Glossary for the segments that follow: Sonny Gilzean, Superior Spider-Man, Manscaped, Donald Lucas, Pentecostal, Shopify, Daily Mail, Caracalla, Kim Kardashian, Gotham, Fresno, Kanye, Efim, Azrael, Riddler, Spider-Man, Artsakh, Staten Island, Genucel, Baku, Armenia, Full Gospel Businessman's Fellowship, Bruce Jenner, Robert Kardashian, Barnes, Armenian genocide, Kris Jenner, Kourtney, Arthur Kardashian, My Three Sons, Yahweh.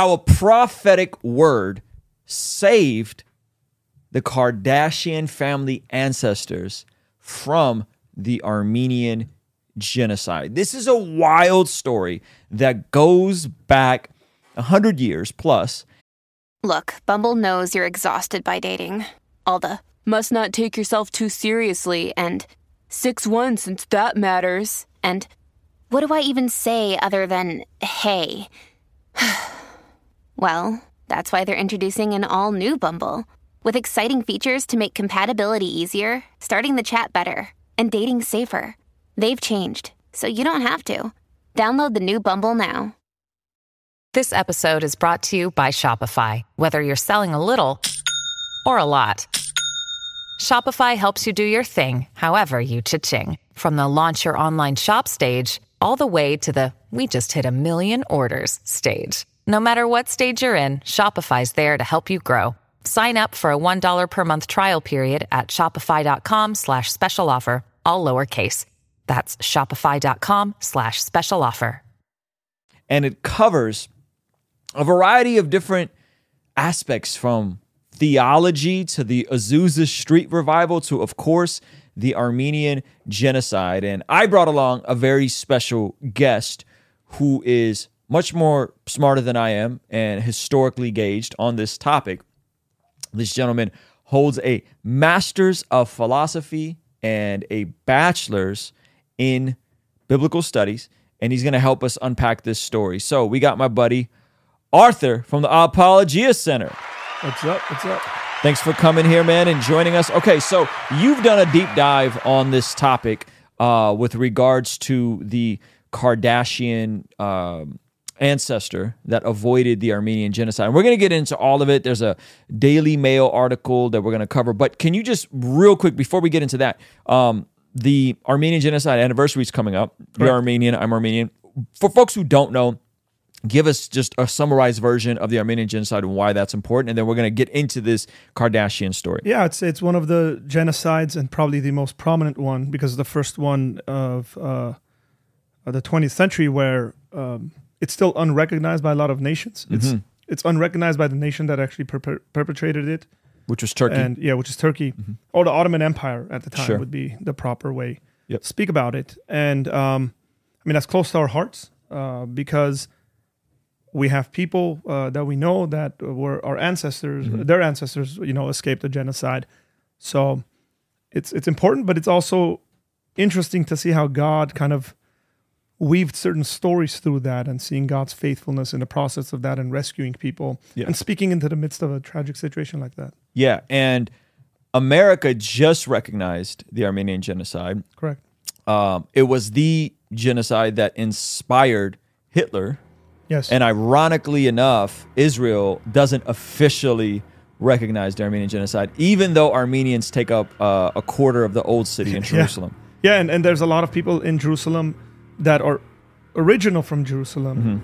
Our prophetic word saved the Kardashian family ancestors from the Armenian genocide. This is a wild story that goes back 100 years plus. Look, Bumble knows you're exhausted by dating. All the must not take yourself too seriously and 6'1" since that matters. And what do I even say other than hey? Well, that's why they're introducing an all-new Bumble with exciting features to make compatibility easier, starting the chat better, and dating safer. They've changed, so you don't have to. Download the new Bumble now. This episode is brought to you by Shopify. Whether you're selling a little or a lot, Shopify helps you do your thing, however you cha-ching. From the launch your online shop stage, all the way to the we just hit a million orders stage. No matter what stage you're in, Shopify's there to help you grow. Sign up for a $1 per month trial period at shopify.com/special offer, all lowercase. That's shopify.com/special offer. And it covers a variety of different aspects, from theology to the Azusa Street Revival to, of course, the Armenian genocide. And I brought along a very special guest who is much more smarter than I am and historically gauged on this topic. This gentleman holds a master's of philosophy and a bachelor's in biblical studies, and he's going to help us unpack this story. So we got my buddy Arthur from the Apologia Center. What's up? What's up? Thanks for coming here, man, and joining us. Okay, so you've done a deep dive on this topic with regards to the Kardashian ancestor that avoided the Armenian genocide. And we're going to get into all of it. There's a Daily Mail article that we're going to cover. But can you just real quick, before we get into that, the Armenian genocide anniversary is coming up. You're Armenian, I'm Armenian. For folks who don't know, give us just a summarized version of the Armenian genocide and why that's important. And then we're going to get into this Kardashian story. Yeah, it's one of the genocides, and probably the most prominent one, because the first one of the 20th century where... it's still unrecognized by a lot of nations. It's unrecognized by the nation that actually perpetrated it, which was Turkey. And yeah, which is Turkey, or the Ottoman Empire at the time would be the proper way to speak about it. And I mean, that's close to our hearts because we have people that we know that were our ancestors. Their ancestors, you know, escaped the genocide. So it's important, but it's also interesting to see how God kind of weaved certain stories through that, and seeing God's faithfulness in the process of that, and rescuing people and speaking into the midst of a tragic situation like that. Yeah, and America just recognized the Armenian genocide. Correct. It was the genocide that inspired Hitler. Yes. And ironically enough, Israel doesn't officially recognize the Armenian genocide, even though Armenians take up a quarter of the old city in Jerusalem. Yeah, and there's a lot of people in Jerusalem that are original from Jerusalem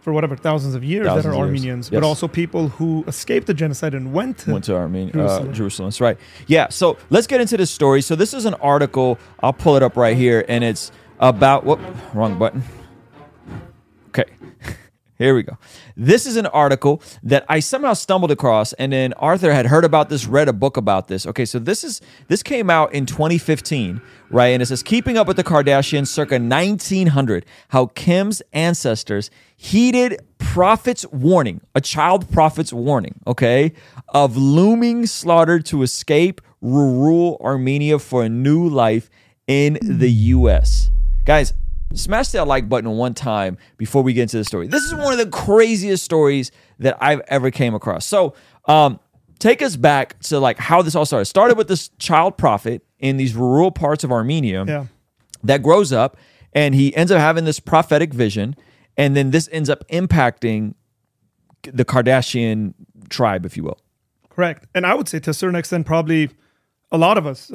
for whatever thousands that are Armenians, but also people who escaped the genocide and went to Armenia, Jerusalem. That's right. Yeah, so let's get into this story. So this is an article. I'll pull it up right here, and it's about... Whoop, wrong button. Okay, here we go. This is an article that I somehow stumbled across, and then Arthur had heard about this, read a book about this. Okay, so this came out in 2015, right? And it says, Keeping Up with the Kardashians Circa 1900, How Kim's Ancestors Heeded Prophet's Warning, a child prophet's warning, okay, of looming slaughter to escape rural Armenia for a new life in the U.S. Guys, smash that like button one time before we get into the story. This is one of the craziest stories that I've ever came across. So take us back to like how this all started. It started with this child prophet in these rural parts of Armenia that grows up, and he ends up having this prophetic vision, and then this ends up impacting the Kardashian tribe, if you will. Correct. And I would say to a certain extent, probably a lot of us...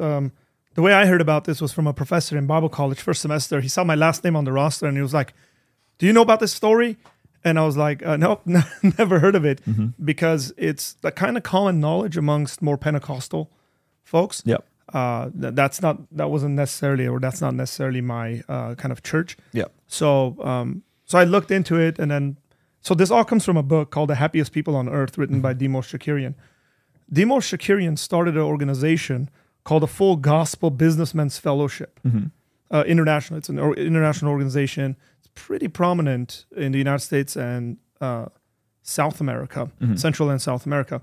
the way I heard about this was from a professor in Bible college, first semester. He saw my last name on the roster, and he was like, do you know about this story? And I was like, nope, never heard of it, because it's the kind of common knowledge amongst more Pentecostal folks. Yep. That's not necessarily my kind of church. Yeah. So I looked into it, and then So this all comes from a book called The Happiest People on Earth, written by Demos Shakarian. Demos Shakarian started an organization called the Full Gospel Businessman's Fellowship. Mm-hmm. International. It's an international organization. It's pretty prominent in the United States and South America, mm-hmm. Central and South America.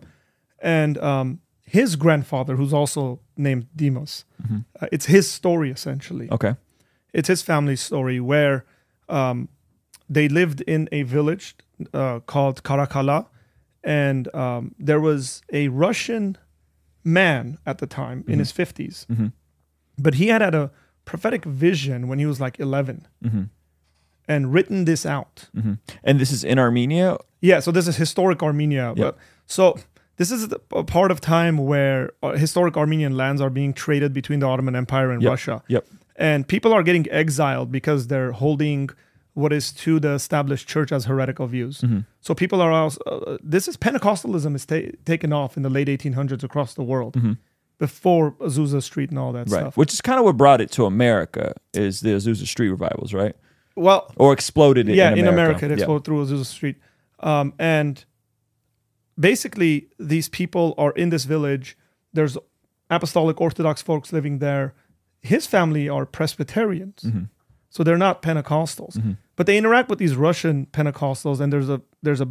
And his grandfather, who's also named Demos, mm-hmm. It's his story, essentially. Okay. It's his family's story where they lived in a village called Caracalla. And there was a Russian man at the time mm-hmm. in his 50s. Mm-hmm. But he had a prophetic vision when he was like 11 mm-hmm. and written this out. Mm-hmm. And this is in Armenia? Yeah, so this is historic Armenia. Yep. But, so this is a part of time where historic Armenian lands are being traded between the Ottoman Empire and yep. Russia. Yep. And people are getting exiled because they're holding what is to the established church as heretical views. Mm-hmm. So people are also, this is Pentecostalism is taken off in the late 1800s across the world. Mm-hmm. Before Azusa Street and all that right. stuff. Which is kind of what brought it to America, is the Azusa Street revivals, right? Well, or exploded it in America. Yeah, in America, it exploded yeah. through Azusa Street. And basically, these people are in this village. There's apostolic Orthodox folks living there. His family are Presbyterians, mm-hmm. so they're not Pentecostals. Mm-hmm. But they interact with these Russian Pentecostals, and there's a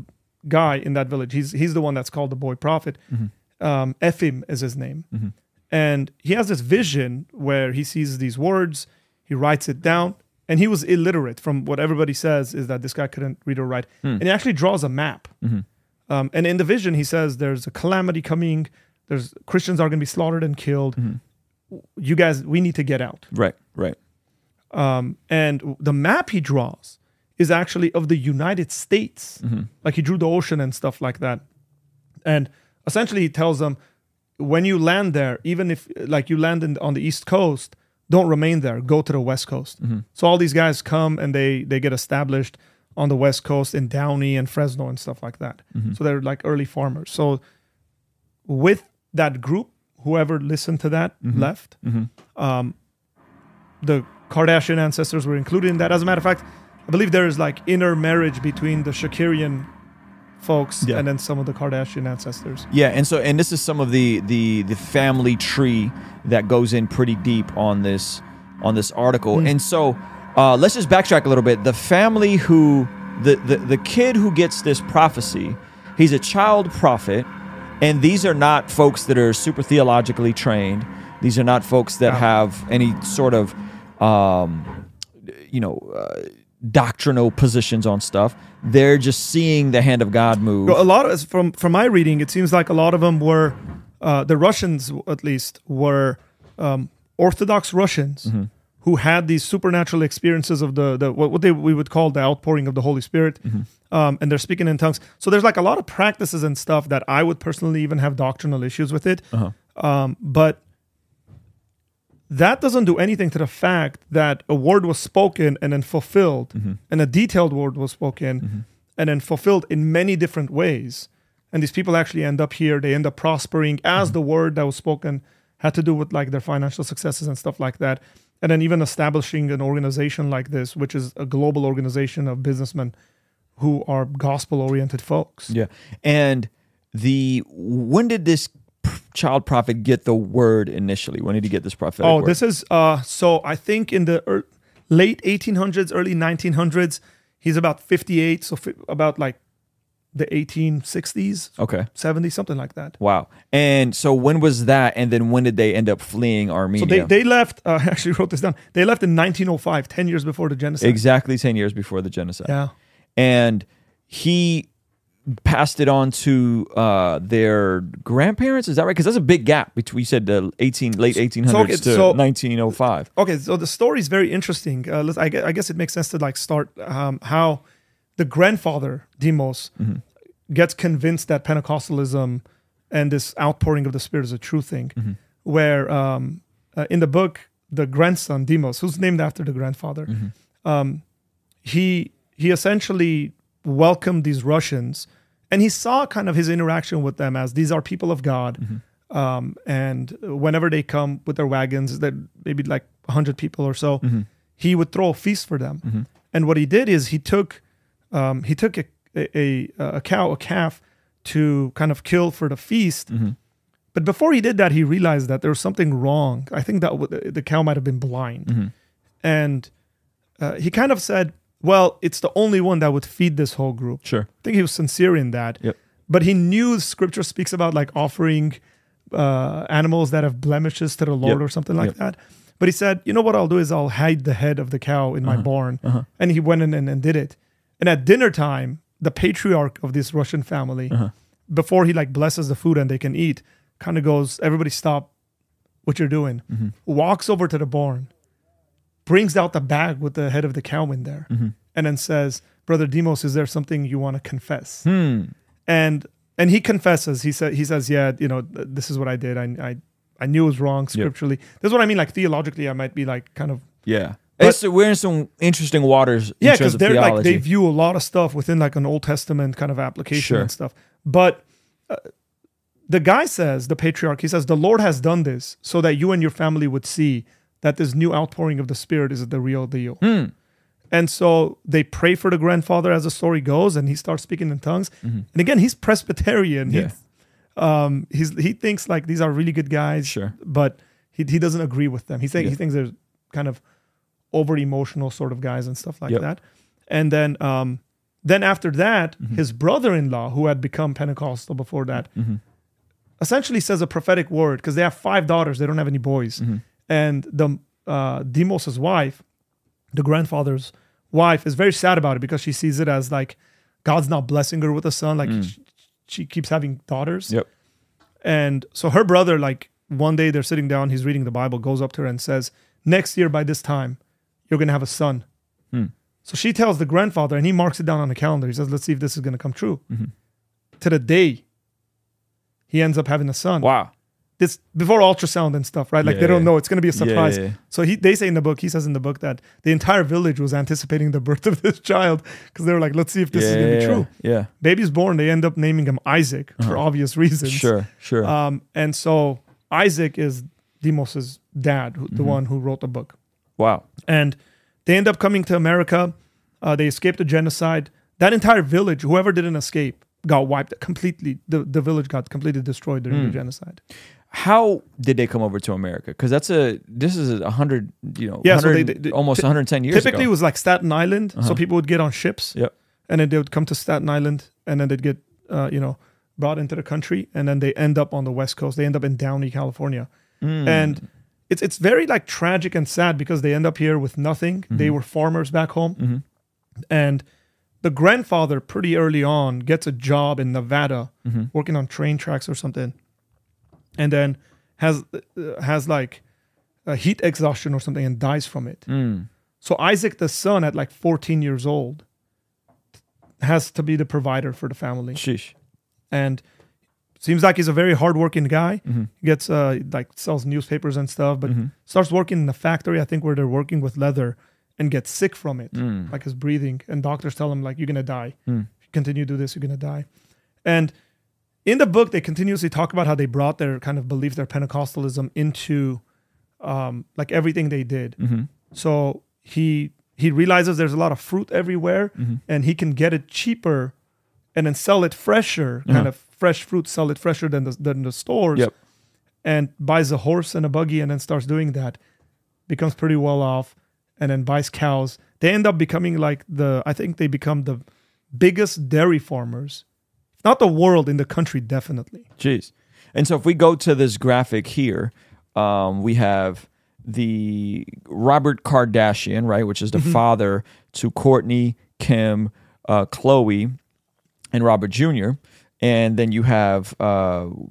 guy in that village. He's the one that's called the boy prophet. Mm-hmm. Efim is his name. Mm-hmm. And he has this vision where he sees these words, he writes it down, and he was illiterate. From what everybody says is that this guy couldn't read or write. Mm. And he actually draws a map. Mm-hmm. And in the vision, he says, there's a calamity coming, there's Christians are going to be slaughtered and killed. Mm-hmm. You guys, we need to get out. Right, right. And the map he draws is actually of the United States. Mm-hmm. Like he drew the ocean and stuff like that. And essentially, he tells them, when you land there, even if like you land on the East Coast, don't remain there. Go to the West Coast. Mm-hmm. So all these guys come and they get established on the West Coast in Downey and Fresno and stuff like that. Mm-hmm. So they're like early farmers. So with that group, whoever listened to that mm-hmm. left. Mm-hmm. The Kardashian ancestors were included in that. As a matter of fact, I believe there is like intermarriage between the Shakirian folks yeah. and then some of the Kardashian ancestors. Yeah, and so and this is some of the family tree that goes in pretty deep on this article. Mm. And so let's just backtrack a little bit. The family who the kid who gets this prophecy, he's a child prophet, and these are not folks that are super theologically trained. These are not folks that have any sort of doctrinal positions on stuff. They're just seeing the hand of God move. A lot of, from my reading, it seems like a lot of them were the Russians, at least, were Orthodox Russians mm-hmm. who had these supernatural experiences of the what we would call the outpouring of the Holy Spirit, mm-hmm. And they're speaking in tongues. So there's like a lot of practices and stuff that I would personally even have doctrinal issues with it, uh-huh. But that doesn't do anything to the fact that a word was spoken and then fulfilled, mm-hmm. and a detailed word was spoken mm-hmm. and then fulfilled in many different ways. And these people actually end up here. They end up prospering as mm-hmm. the word that was spoken had to do with like their financial successes and stuff like that. And then even establishing an organization like this, which is a global organization of businessmen who are gospel-oriented folks. Yeah. And when did this child prophet get the word initially? When did he get this prophetic word? This is so I think in the late 1800s, early 1900s. He's about 58, so about like the 1860s, okay, 70, something like that. Wow. And so when was that, and then when did they end up fleeing Armenia? So they left, I actually wrote this down, they left in 1905, 10 years before the genocide. Exactly 10 years before the genocide. Yeah. And he passed it on to their grandparents, is that right? Because that's a big gap between, you said, the late 1800s to 1905. Okay, so the story is very interesting. I guess it makes sense to like start how the grandfather, Demos, mm-hmm. gets convinced that Pentecostalism and this outpouring of the Spirit is a true thing, mm-hmm. where in the book, the grandson, Demos, who's named after the grandfather, mm-hmm. He essentially welcomed these Russians, and he saw kind of his interaction with them as these are people of God, mm-hmm. And whenever they come with their wagons, that maybe like 100 people or so, mm-hmm. he would throw a feast for them. Mm-hmm. And what he did is he took a cow, a calf, to kind of kill for the feast. Mm-hmm. But before he did that, he realized that there was something wrong. I think that the cow might have been blind. Mm-hmm. And he kind of said, well, it's the only one that would feed this whole group. Sure. I think he was sincere in that. Yep. But he knew scripture speaks about like offering animals that have blemishes to the Lord, yep, or something like, yep, that. But he said, you know what I'll do is I'll hide the head of the cow in, uh-huh, my barn. Uh-huh. And he went in and did it. And at dinner time, the patriarch of this Russian family, uh-huh, before he like blesses the food and they can eat, kind of goes, everybody stop what you're doing. Mm-hmm. Walks over to the barn, brings out the bag with the head of the cow in there, mm-hmm, and then says, Brother Demos, is there something you want to confess? Hmm. And he confesses. He says, yeah, you know, this is what I did. I knew it was wrong scripturally. Yep. That's what I mean. Like theologically, I might be like kind of... Yeah. But we're in some interesting waters in, yeah, terms of theology. Yeah, because they view a lot of stuff within like an Old Testament kind of application, sure, and stuff. But the guy says, the patriarch, he says, the Lord has done this so that you and your family would see that this new outpouring of the Spirit is the real deal. Hmm. And so they pray for the grandfather, as the story goes, and he starts speaking in tongues. Mm-hmm. And again, he's Presbyterian. Yeah. He thinks like these are really good guys, sure, but he doesn't agree with them. He thinks they're kind of over emotional sort of guys and stuff like, yep, that. And then after that, mm-hmm, his brother-in-law, who had become Pentecostal before that, mm-hmm, essentially says a prophetic word because they have 5 daughters. They don't have any boys. Mm-hmm. And the Demos's wife, the grandfather's wife, is very sad about it because she sees it as like God's not blessing her with a son. Like, she keeps having daughters. Yep. And so her brother, like one day they're sitting down, he's reading the Bible, goes up to her and says, next year by this time, you're going to have a son. Hmm. So she tells the grandfather and he marks it down on the calendar. He says, let's see if this is going to come true. Mm-hmm. To the day, he ends up having a son. Wow. This before ultrasound and stuff, right? Like, yeah, they don't know. It's going to be a surprise. Yeah, yeah. So he says in the book that the entire village was anticipating the birth of this child because they were like, let's see if this is going to be true. Yeah. Baby's born. They end up naming him Isaac, uh-huh, for obvious reasons. Sure, sure. And so Isaac is Demos's dad, the, mm-hmm, one who wrote the book. Wow. And they end up coming to America. They escaped the genocide. That entire village, whoever didn't escape, got wiped completely. The village got completely destroyed during the genocide. How did they come over to America? Because this is 100, you know, yeah, 100, so they almost 110 years typically ago. It was like Staten Island, uh-huh, so people would get on ships, yep, and then they would come to Staten Island, and then they'd get, brought into the country, and then they end up on the West Coast. They end up in Downey, California. Mm. And it's very like tragic and sad because they end up here with nothing. Mm-hmm. They were farmers back home. Mm-hmm. And the grandfather pretty early on gets a job in Nevada, mm-hmm, working on train tracks or something. And then has like a heat exhaustion or something and dies from it. Mm. So Isaac, the son, at like 14 years old, has to be the provider for the family. Sheesh. And seems like he's a very hardworking guy. Mm-hmm. He gets sells newspapers and stuff, but, mm-hmm, starts working in a factory, I think, where they're working with leather, and gets sick from it, like his breathing. And doctors tell him like, you're gonna die. If you continue to do this, you're gonna die. And in the book, they continuously talk about how they brought their kind of belief, their Pentecostalism, into everything they did. Mm-hmm. So he realizes there's a lot of fruit everywhere, mm-hmm, and he can get it cheaper and then sell it fresher, mm-hmm, kind of fresh fruit, sell it fresher than the stores, yep, and buys a horse and a buggy and then starts doing that, becomes pretty well off, and then buys cows. They end up becoming I think they become the biggest dairy farmers. Not the world, in the country, definitely. Jeez. And so if we go to this graphic here, we have the Robert Kardashian, right, which is the, mm-hmm, father to Kourtney, Kim, Khloe, and Robert Jr. And then you have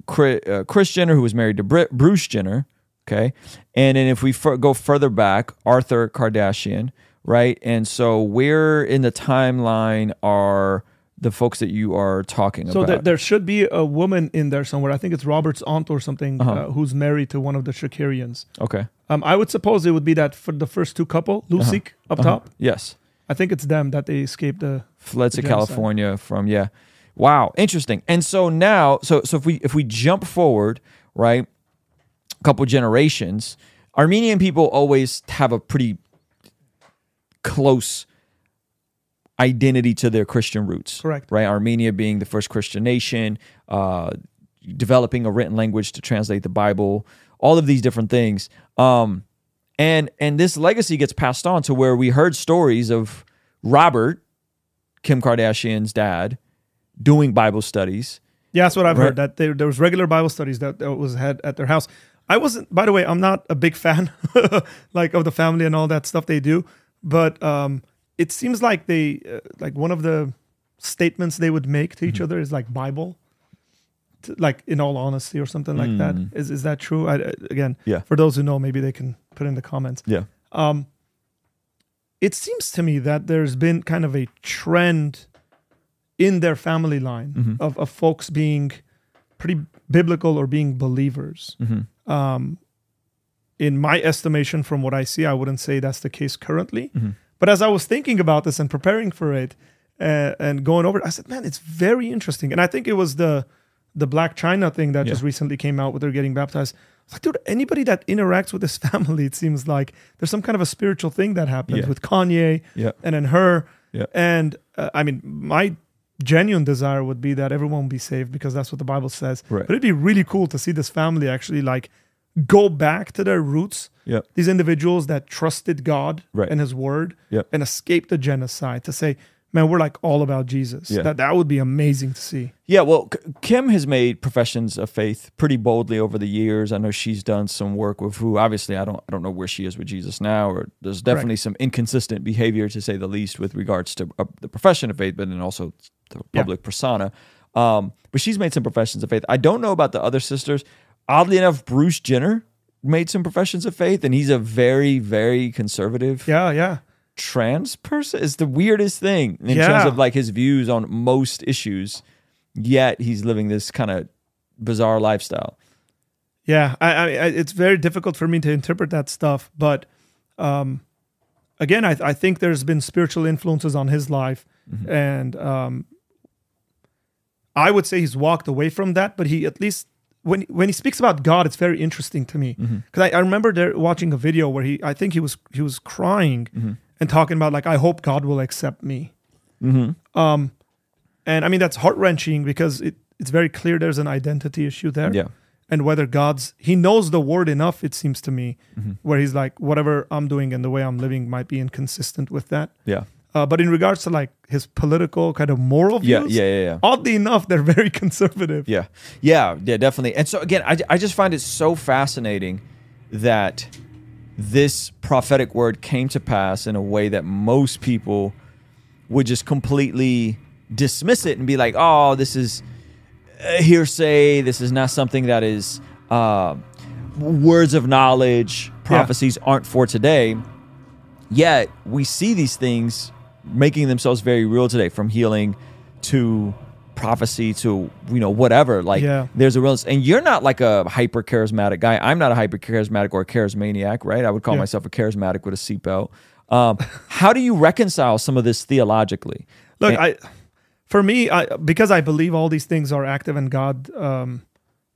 Kris Jenner, who was married to Bruce Jenner, okay? And then if we go further back, Arthur Kardashian, right? And so where in the timeline are the folks that you are talking about? So there should be a woman in there somewhere. I think it's Robert's aunt or something, uh-huh, who's married to one of the Shakarians. Okay. I would suppose it would be that for the first two couple, Lusik, uh-huh, up, uh-huh, top. Yes. I think it's them that they escaped the... Fled to California from, yeah. Wow, interesting. And so now, so if we jump forward, right, a couple generations, Armenian people always have a pretty close identity to their Christian roots. Correct. Right? Armenia being the first Christian nation, developing a written language to translate the Bible, all of these different things. And this legacy gets passed on to where we heard stories of Robert, Kim Kardashian's dad, doing Bible studies. Yeah, that's what I've heard, that there was regular Bible studies that was had at their house. I wasn't, by the way, I'm not a big fan like of the family and all that stuff they do, but it seems like they, like one of the statements they would make to each other is like Bible, like in all honesty or something like that. Is that true? Again, yeah. For those who know, maybe they can put in the comments. Yeah. It seems to me that there's been kind of a trend in their family line of folks being pretty biblical or being believers. In my estimation, from what I see, I wouldn't say that's the case currently. But as I was thinking about this and preparing for it and going over it, I said, man, it's very interesting. And I think it was the Blac Chyna thing that just recently came out with her getting baptized. I was like, dude, anybody that interacts with this family, it seems like there's some kind of a spiritual thing that happens with Kanye and then her. Yeah. And I mean, my genuine desire would be that everyone be saved because that's what the Bible says. Right. But it'd be really cool to see this family actually like go back to their roots. Yep. These individuals that trusted God and His Word and escaped the genocide to say, man, we're like all about Jesus. Yeah. That would be amazing to see. Yeah, well, Kim has made professions of faith pretty boldly over the years. I know she's done some work with who, obviously, I don't know where she is with Jesus now, or there's definitely some inconsistent behavior, to say the least, with regards to the profession of faith, but then also the public persona. But she's made some professions of faith. I don't know about the other sisters. Oddly enough, Bruce Jenner made some professions of faith, and he's a very, very conservative. Yeah. Trans person is the weirdest thing in terms of like his views on most issues, yet he's living this kind of bizarre lifestyle. Yeah, I it's very difficult for me to interpret that stuff, but again, I think there's been spiritual influences on his life, and I would say he's walked away from that, but he at least when he speaks about God, it's very interesting to me, because I remember there watching a video where he was crying. And talking about like, I hope God will accept me. And I mean, that's heart-wrenching because it's very clear there's an identity issue there. Yeah. And whether he knows the word enough, it seems to me, where he's like, whatever I'm doing and the way I'm living might be inconsistent with that. Yeah. But in regards to like his political kind of moral views, oddly enough, they're very conservative. Yeah, definitely. And so again, I just find it so fascinating that this prophetic word came to pass in a way that most people would just completely dismiss it and be like, oh, this is hearsay. This is not something that is words of knowledge. Prophecies aren't for today. Yet we see these things making themselves very real today, from healing to prophecy to whatever. Like there's a realness, and you're not like a hyper charismatic guy. I'm not a hyper charismatic or a charismaniac, right? I would call myself a charismatic with a seatbelt. How do you reconcile some of this theologically? Look, for me, because I believe all these things are active and God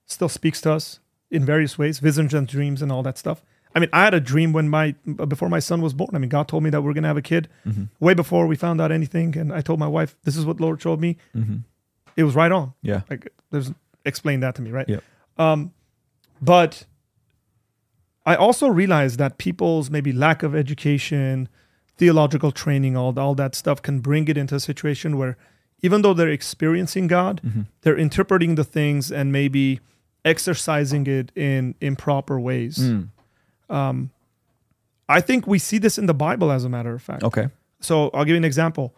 still speaks to us in various ways, visions and dreams and all that stuff. I mean, I had a dream before my son was born. I mean, God told me that we're gonna have a kid way before we found out anything, and I told my wife, "This is what Lord showed me." It was right on. Yeah. Like, explain that to me, right? Yeah. But I also realized that people's maybe lack of education, theological training, all that stuff can bring it into a situation where even though they're experiencing God, they're interpreting the things and maybe exercising it in improper ways. I think we see this in the Bible, as a matter of fact. Okay. So I'll give you an example.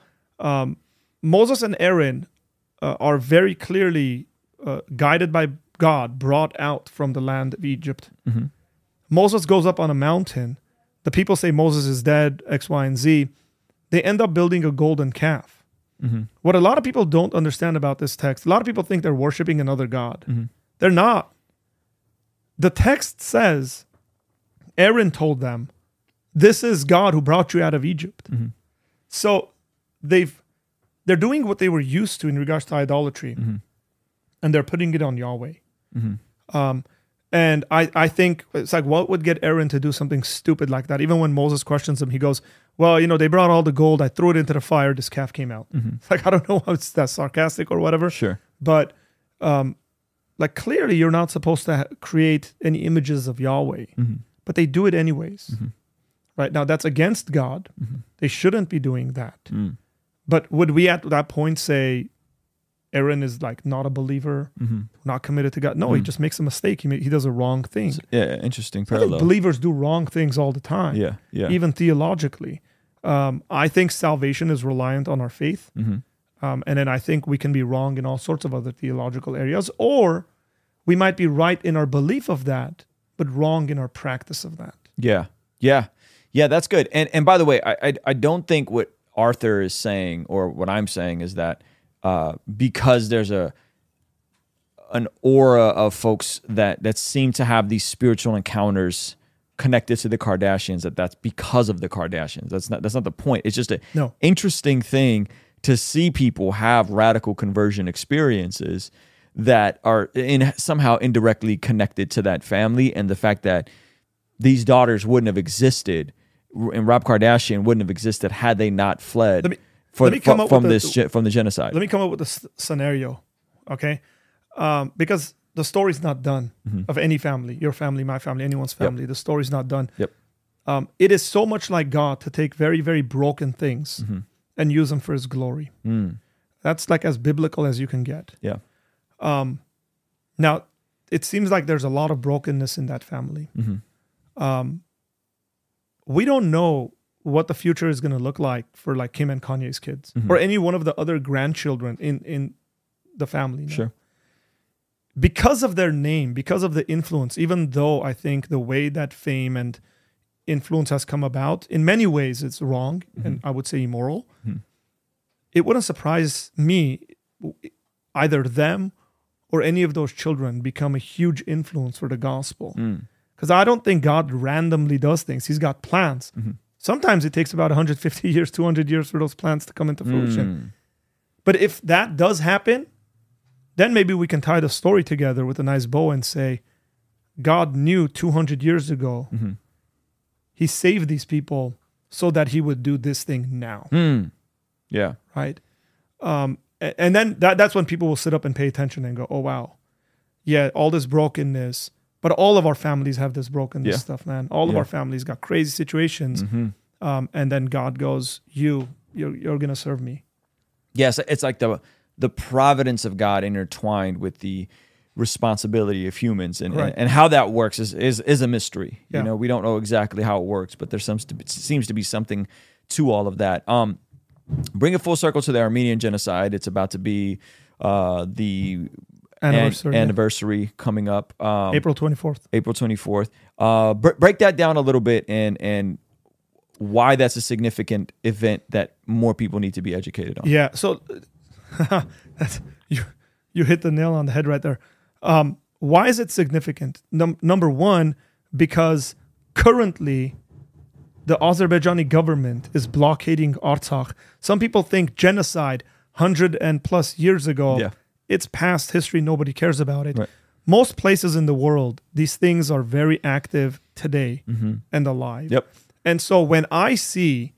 Moses and Aaron are very clearly guided by God, brought out from the land of Egypt. Moses goes up on a mountain. The people say Moses is dead, X, Y, and Z. They end up building a golden calf. What a lot of people don't understand about this text, a lot of people think they're worshiping another god. They're not. The text says, Aaron told them, this is God who brought you out of Egypt. So they're doing what they were used to in regards to idolatry, and they're putting it on Yahweh. And I think it's like, what would get Aaron to do something stupid like that? Even when Moses questions him, he goes, well, you know, they brought all the gold. I threw it into the fire. This calf came out. Mm-hmm. It's like, I don't know how it's that sarcastic or whatever. Sure. But like, clearly you're not supposed to create any images of Yahweh, mm-hmm. but they do it anyways. Mm-hmm. Right now, that's against God. Mm-hmm. They shouldn't be doing that. Mm. But would we at that point say, Aaron is like not a believer, mm-hmm. not committed to God? No, mm-hmm. he just makes a mistake. He does a wrong thing. Yeah, interesting parallel. I think believers do wrong things all the time. Yeah, yeah. Even theologically, I think salvation is reliant on our faith, mm-hmm. And then I think we can be wrong in all sorts of other theological areas, or we might be right in our belief of that, but wrong in our practice of that. Yeah, yeah, yeah. That's good. And by the way, I don't think what Arthur is saying or what I'm saying is that. Because there's an aura of folks that seem to have these spiritual encounters connected to the Kardashians, that's because of the Kardashians. That's not the point. It's just an interesting thing to see people have radical conversion experiences that are somehow indirectly connected to that family, and the fact that these daughters wouldn't have existed and Rob Kardashian wouldn't have existed had they not fled. From the genocide. Let me come up with a scenario, okay? Because the story's not done mm-hmm. of any family, your family, my family, anyone's family. Yep. The story's not done. Yep. It is so much like God to take very, very broken things mm-hmm. and use them for His glory. Mm. That's like as biblical as you can get. Yeah. Now, it seems like there's a lot of brokenness in that family. Mm-hmm. We don't know what the future is going to look like for like Kim and Kanye's kids mm-hmm. or any one of the other grandchildren in the family. Now. Sure. Because of their name, because of the influence, even though I think the way that fame and influence has come about, in many ways it's wrong mm-hmm. and I would say immoral, mm-hmm. it wouldn't surprise me either them or any of those children become a huge influence for the gospel. Because I don't think God randomly does things. He's got plans. Mm-hmm. Sometimes it takes about 150 years, 200 years for those plans to come into fruition. Mm. But if that does happen, then maybe we can tie the story together with a nice bow and say, God knew 200 years ago, mm-hmm. He saved these people so that He would do this thing now. Mm. Yeah. Right? And then that's when people will sit up and pay attention and go, oh, wow. Yeah, all this brokenness. But all of our families have this brokenness stuff, man. All of our families got crazy situations. Mm-hmm. And then God goes, you're going to serve me. Yes, it's like the providence of God intertwined with the responsibility of humans. And, and how that works is a mystery. Yeah. You know, we don't know exactly how it works, but there seems to be something to all of that. Bring it full circle to the Armenian genocide. It's about to be the... Anniversary coming up. April 24th. Break that down a little bit and why that's a significant event that more people need to be educated on. Yeah, so you hit the nail on the head right there. Why is it significant? Number one, because currently the Azerbaijani government is blockading Artsakh. Some people think genocide 100 and plus years ago. Yeah. It's past history, nobody cares about it. Right. Most places in the world, these things are very active today mm-hmm. and alive. Yep. And so when I see,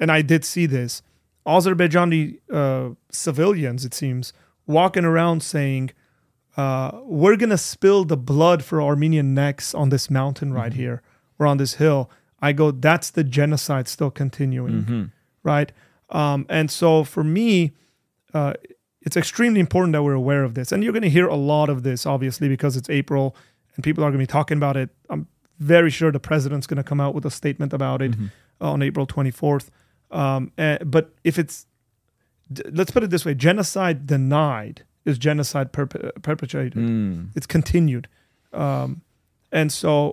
and I did see this, Azerbaijani civilians, it seems, walking around saying, we're going to spill the blood for Armenian necks on this mountain right mm-hmm. here or on this hill. I go, that's the genocide still continuing, mm-hmm. right? And so for me... it's extremely important that we're aware of this. And you're going to hear a lot of this, obviously, because it's April and people are going to be talking about it. I'm very sure the president's going to come out with a statement about it mm-hmm. On April 24th. But if it's, let's put it this way, genocide denied is genocide perpetrated. Mm. It's continued. And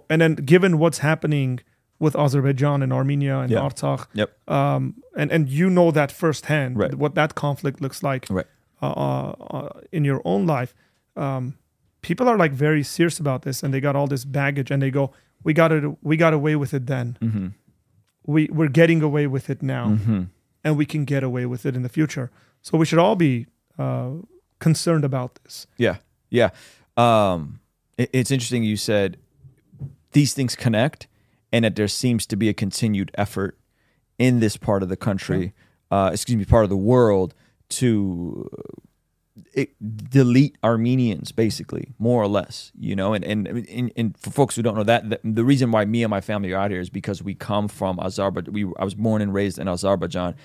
then given what's happening with Azerbaijan and Armenia and Artsakh, and you know that firsthand, what that conflict looks like. Right. In your own life, people are like very serious about this, and they got all this baggage, and they go, "We got away with it then. Mm-hmm. We're getting away with it now, mm-hmm. and we can get away with it in the future." So we should all be concerned about this. Yeah, yeah. It's interesting you said these things connect and that there seems to be a continued effort in this part of the country, part of the world, to delete Armenians, basically, more or less, you know. And for folks who don't know that, the reason why me and my family are out here is because we come from Azerbaijan. I was born and raised in Azerbaijan,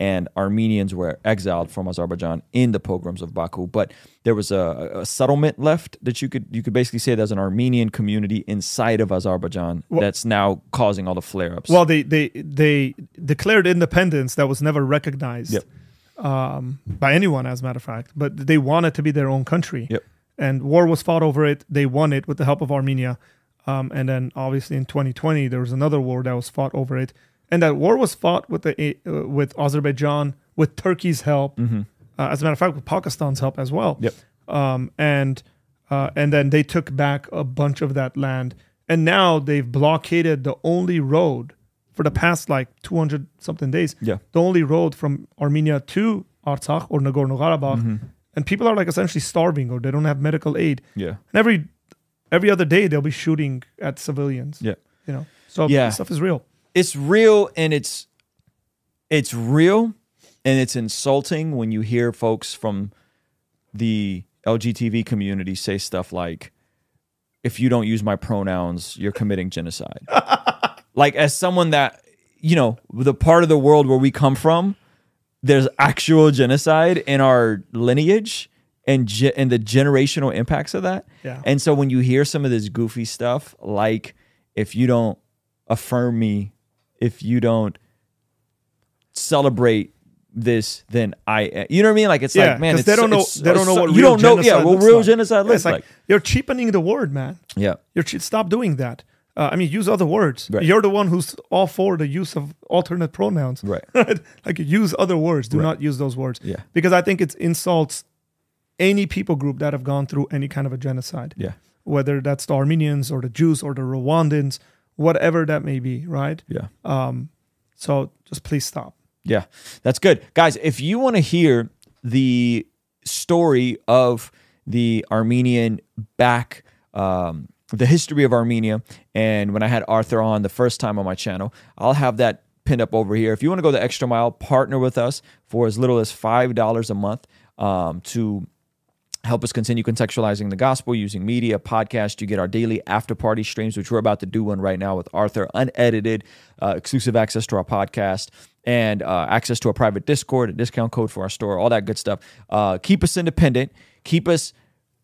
and Armenians were exiled from Azerbaijan in the pogroms of Baku. But there was a settlement left that you could basically say there's an Armenian community inside of Azerbaijan that's now causing all the flare-ups. Well, they declared independence that was never recognized by anyone, as a matter of fact. But they wanted to be their own country. Yep. And war was fought over it. They won it with the help of Armenia. And then, obviously, in 2020, there was another war that was fought over it. And that war was fought with Azerbaijan, with Turkey's help, as a matter of fact, with Pakistan's help as well. Yep. And then they took back a bunch of that land, and now they've blockaded the only road for the past 200-something days. Yeah. The only road from Armenia to Artsakh or Nagorno-Karabakh, and people are essentially starving, or they don't have medical aid. Yeah. And every other day they'll be shooting at civilians. Yeah. You know. So this stuff is real. It's real, and it's real, and it's insulting when you hear folks from the LGTB community say stuff like, if you don't use my pronouns, you're committing genocide. As someone that, the part of the world where we come from, there's actual genocide in our lineage and the generational impacts of that. Yeah. And so when you hear some of this goofy stuff, if you don't affirm me, if you don't celebrate this, then I, you know what I mean? Man, it's, they don't know what real genocide looks like. You're cheapening the word, man. Yeah, stop doing that. Use other words. Right. You're the one who's all for the use of alternate pronouns. Right. Use other words. Do not use those words. Yeah. Because I think it insults any people group that have gone through any kind of a genocide. Yeah. Whether that's the Armenians or the Jews or the Rwandans, whatever that may be, right? Yeah. So just please stop. Yeah, that's good. Guys, if you want to hear the story of the Armenian back, the history of Armenia, and when I had Arthur on the first time on my channel, I'll have that pinned up over here. If you want to go the extra mile, partner with us for as little as $5 a month to help us continue contextualizing the gospel using media, podcast. You get our daily after-party streams, which we're about to do one right now with Arthur, unedited, exclusive access to our podcast, and access to a private Discord, a discount code for our store, all that good stuff. Keep us independent. Keep us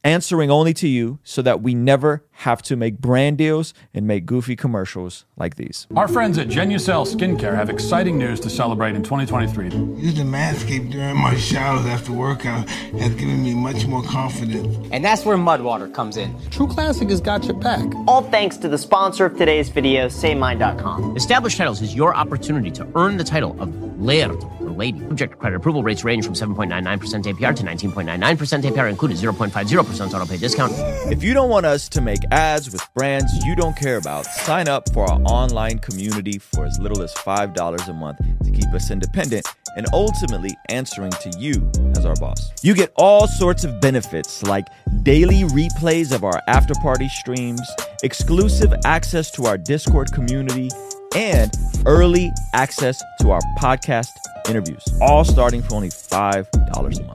answering only to you so that we never have to make brand deals and make goofy commercials like these. Our friends at Genucel Skincare have exciting news to celebrate in 2023. Using Manscaped during my showers after workout has given me much more confidence. And that's where Mudwater comes in. True Classic has got your back. All thanks to the sponsor of today's video, SayMine.com. Established Titles is your opportunity to earn the title of Laird or Lady. Subject to credit approval, rates range from 7.99% APR to 19.99% APR, including 0.50% auto-pay discount. If you don't want us to make ads with brands you don't care about, sign up for our online community for as little as $5 a month to keep us independent and ultimately answering to you as our boss. You get all sorts of benefits like daily replays of our after-party streams, exclusive access to our Discord community, and early access to our podcast interviews, all starting for only $5 a month.